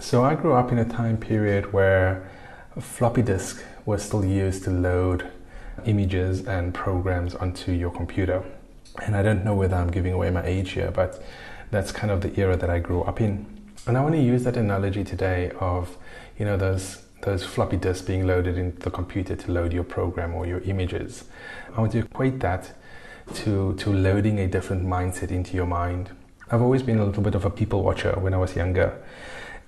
So I grew up in a time period where floppy disk was still used to load images and programs onto your computer. And I don't know whether I'm giving away my age here, but that's kind of the era that I grew up in. And I want to use that analogy today of, you know, those floppy disks being loaded into the computer to load your program or your images. I want to equate that to loading a different mindset into your mind. I've always been a little bit of a people watcher when I was younger.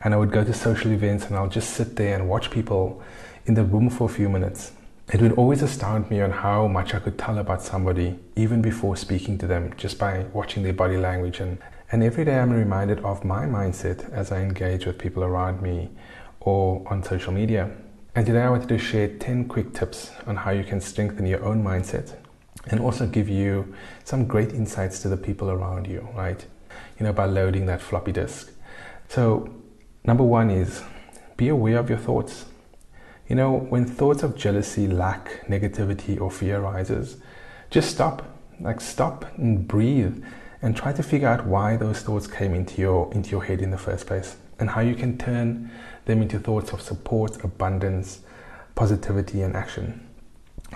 And I would go to social events and I'll just sit there and watch people in the room for a few minutes. It would always astound me on how much I could tell about somebody even before speaking to them, just by watching their body language. And every day I'm reminded of my mindset as I engage with people around me or on social media. And today I wanted to share 10 quick tips on how you can strengthen your own mindset and also give you some great insights to the people around you, right? You know, by loading that floppy disk. So number one is be aware of your thoughts. You know, when thoughts of jealousy, lack, negativity, or fear arises, just stop and breathe and try to figure out why those thoughts came into your head in the first place and how you can turn them into thoughts of support, abundance, positivity, and action.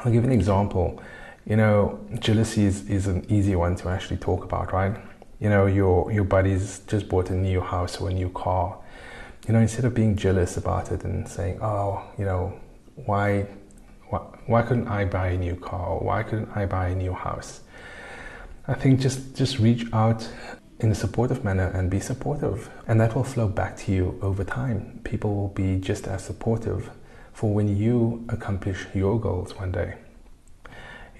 I'll give an example. You know, jealousy is an easy one to actually talk about, right? You know, your buddies just bought a new house or a new car. You know, instead of being jealous about it and saying, oh, you know, why couldn't I buy a new car? Why couldn't I buy a new house? I think just reach out in a supportive manner and be supportive. And that will flow back to you over time. People will be just as supportive for when you accomplish your goals one day.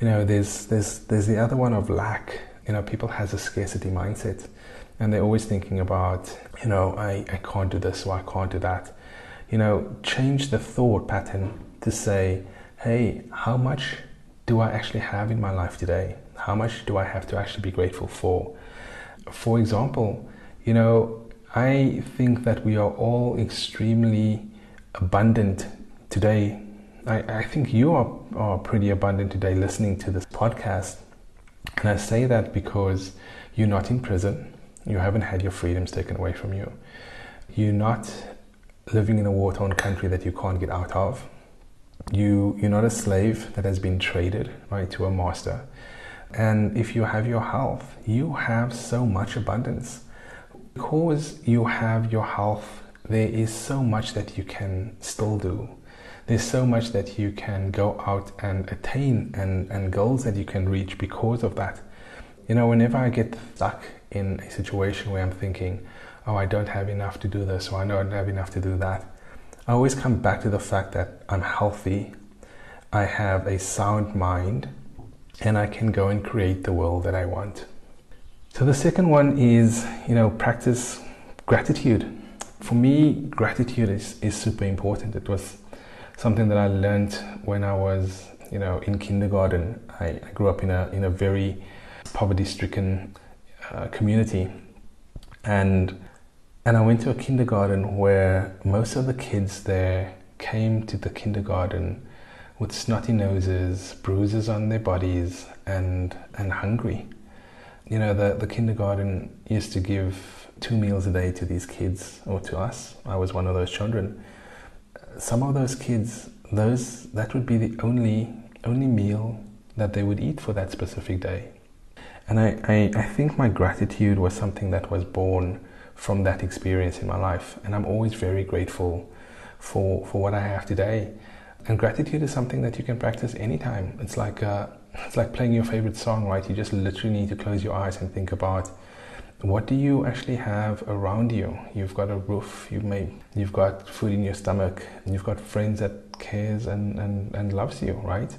You know, there's the other one of lack. You know, people has a scarcity mindset. And they're always thinking about, you know, I can't do this, or I can't do that. You know, change the thought pattern to say, hey, how much do I actually have in my life today? How much do I have to actually be grateful for? For example, you know, I think that we are all extremely abundant today. I think you are pretty abundant today listening to this podcast. And I say that because you're not in prison. You haven't had your freedoms taken away from you. You're not living in a war-torn country that you can't get out of. You're not a slave that has been traded, right, to a master. And if you have your health, you have so much abundance. Because you have your health, there is so much that you can still do. There's so much that you can go out and attain and goals that you can reach because of that. You know, whenever I get stuck in a situation where I'm thinking, oh, I don't have enough to do this, or I don't have enough to do that, I always come back to the fact that I'm healthy, I have a sound mind, and I can go and create the world that I want. So the second one is, you know, practice gratitude. For me, gratitude is super important. It was something that I learned when I was, you know, in kindergarten. I grew up in a very poverty-stricken community, and I went to a kindergarten where most of the kids there came to the kindergarten with snotty noses, bruises on their bodies, and hungry. You know, the kindergarten used to give 2 meals a day to these kids, or to us. I was one of those children. Some of those kids, that would be the only meal that they would eat for that specific day. And I think my gratitude was something that was born from that experience in my life. And I'm always very grateful for what I have today. And gratitude is something that you can practice anytime. It's like playing your favorite song, right? You just literally need to close your eyes and think about, what do you actually have around you? You've got a roof, you've got food in your stomach, and you've got friends that cares and loves you, right?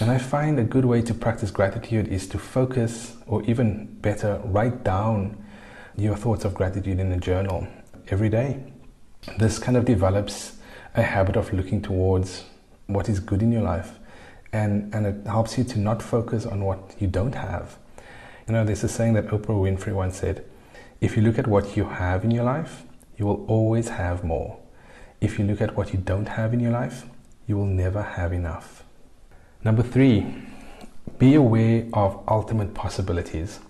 And I find a good way to practice gratitude is to focus, or even better, write down your thoughts of gratitude in a journal every day. This kind of develops a habit of looking towards what is good in your life, and it helps you to not focus on what you don't have. You know, there's a saying that Oprah Winfrey once said, if you look at what you have in your life, you will always have more. If you look at what you don't have in your life, you will never have enough. Number 3, be aware of ultimate possibilities.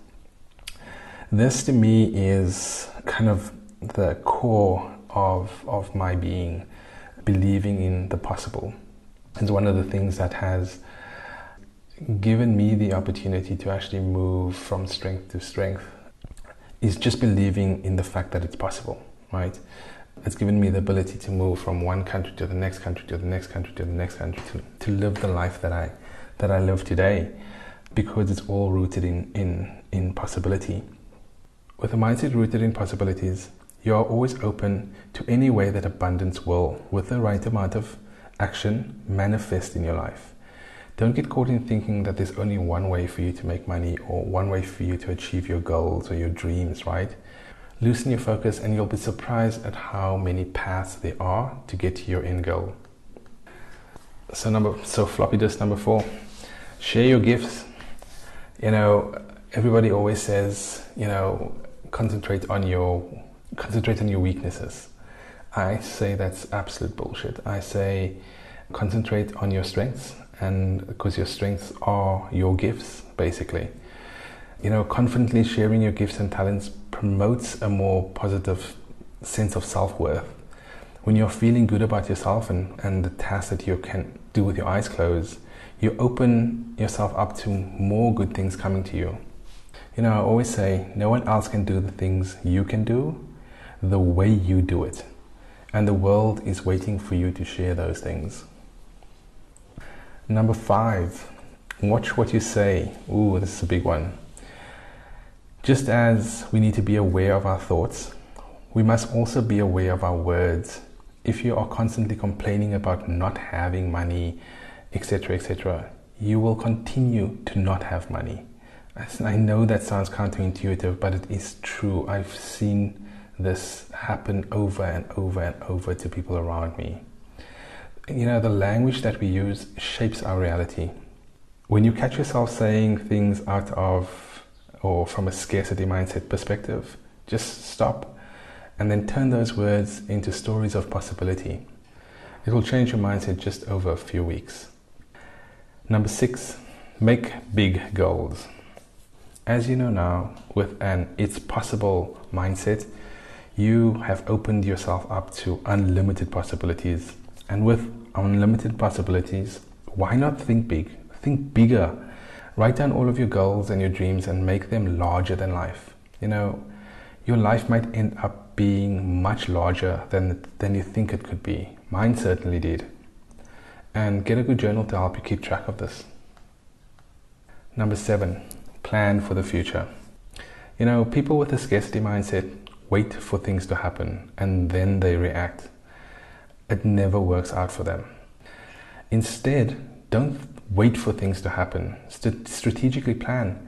This to me is kind of the core of my being, believing in the possible. It's one of the things that has given me the opportunity to actually move from strength to strength, is just believing in the fact that it's possible, right? It's given me the ability to move from one country to the next country to the next country to the next country to live the life that I live today, because it's all rooted in possibility. With a mindset rooted in possibilities, you are always open to any way that abundance will, with the right amount of action, manifest in your life. Don't get caught in thinking that there's only one way for you to make money or one way for you to achieve your goals or your dreams, right? Loosen your focus and you'll be surprised at how many paths there are to get to your end goal. So floppy disk number 4, share your gifts. You know, everybody always says, you know, concentrate on your weaknesses. I say that's absolute bullshit. I say concentrate on your strengths, and because your strengths are your gifts, basically. You know, confidently sharing your gifts and talents promotes a more positive sense of self-worth. When you're feeling good about yourself and the tasks that you can do with your eyes closed, you open yourself up to more good things coming to you. You know, I always say, no one else can do the things you can do the way you do it. And the world is waiting for you to share those things. Number 5, watch what you say. Ooh, this is a big one. Just as we need to be aware of our thoughts, we must also be aware of our words. If you are constantly complaining about not having money, etc., you will continue to not have money. I know that sounds counterintuitive, but it is true. I've seen this happen over and over and over to people around me. You know, the language that we use shapes our reality. When you catch yourself saying things out of or from a scarcity mindset perspective, just stop and then turn those words into stories of possibility. It will change your mindset just over a few weeks. Number 6, make big goals. As you know now, with an it's possible mindset, you have opened yourself up to unlimited possibilities. And with unlimited possibilities, why not think big? Think bigger. Write down all of your goals and your dreams and make them larger than life. You know, your life might end up being much larger than you think it could be. Mine certainly did. And get a good journal to help you keep track of this. Number 7, plan for the future. You know, people with a scarcity mindset wait for things to happen and then they react. It never works out for them. Instead, don't wait for things to happen. Strategically plan,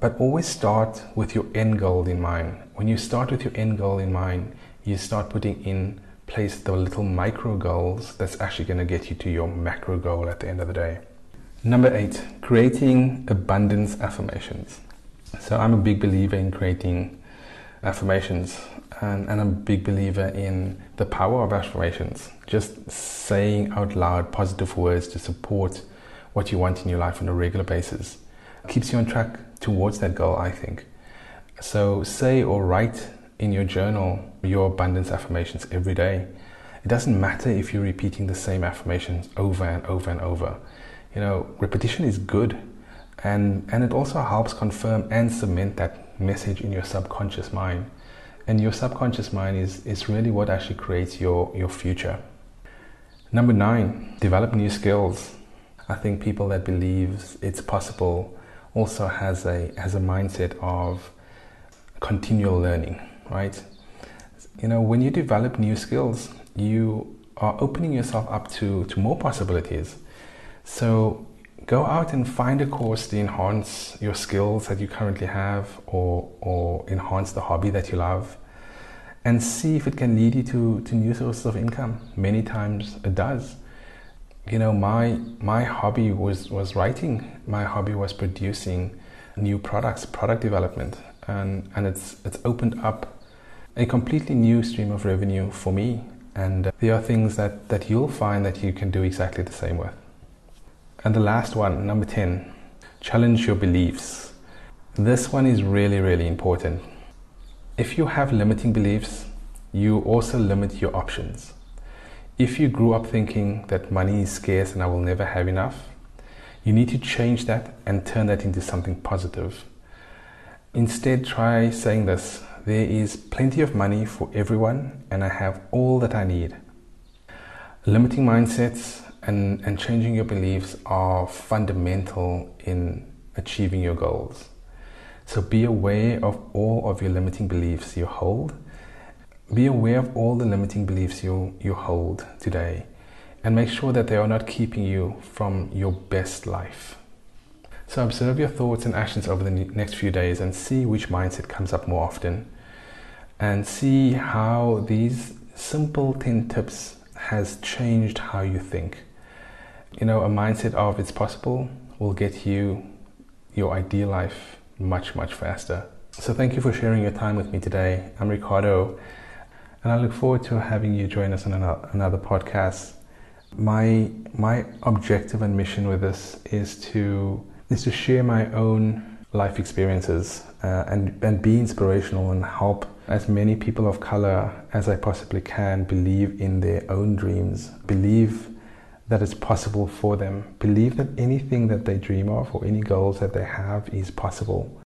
but always start with your end goal in mind. When you start with your end goal in mind, you start putting in place the little micro goals that's actually going to get you to your macro goal at the end of the day. Number 8, creating abundance affirmations. So I'm a big believer in creating affirmations. And I'm a big believer in the power of affirmations. Just saying out loud positive words to support what you want in your life on a regular basis keeps you on track towards that goal, I think. So say or write in your journal your abundance affirmations every day. It doesn't matter if you're repeating the same affirmations over and over and over. You know, repetition is good, and it also helps confirm and cement that message in your subconscious mind. And your subconscious mind is really what actually creates your future. Number 9, develop new skills. I think people that believe it's possible also has a mindset of continual learning, right? You know, when you develop new skills, you are opening yourself up to more possibilities. So go out and find a course to enhance your skills that you currently have or enhance the hobby that you love and see if it can lead you to new sources of income. Many times it does. You know, my hobby was writing. My hobby was producing new products, product development. And it's opened up a completely new stream of revenue for me. And there are things that you'll find that you can do exactly the same with. And the last one, number 10, challenge your beliefs. This one is really, really important. If you have limiting beliefs, you also limit your options. If you grew up thinking that money is scarce and I will never have enough, you need to change that and turn that into something positive. Instead, try saying this: there is plenty of money for everyone and I have all that I need. Limiting mindsets and changing your beliefs are fundamental in achieving your goals. So be aware of all of your limiting beliefs you hold. Be aware of all the limiting beliefs you hold today, and make sure that they are not keeping you from your best life. So observe your thoughts and actions over the next few days and see which mindset comes up more often, and see how these simple 10 tips has changed how you think. You know, a mindset of it's possible will get you your ideal life much, much faster. So thank you for sharing your time with me today. I'm Ricardo. And I look forward to having you join us on another podcast. My objective and mission with this is to share my own life experiences and be inspirational and help as many people of color as I possibly can believe in their own dreams, believe that it's possible for them, believe that anything that they dream of or any goals that they have is possible.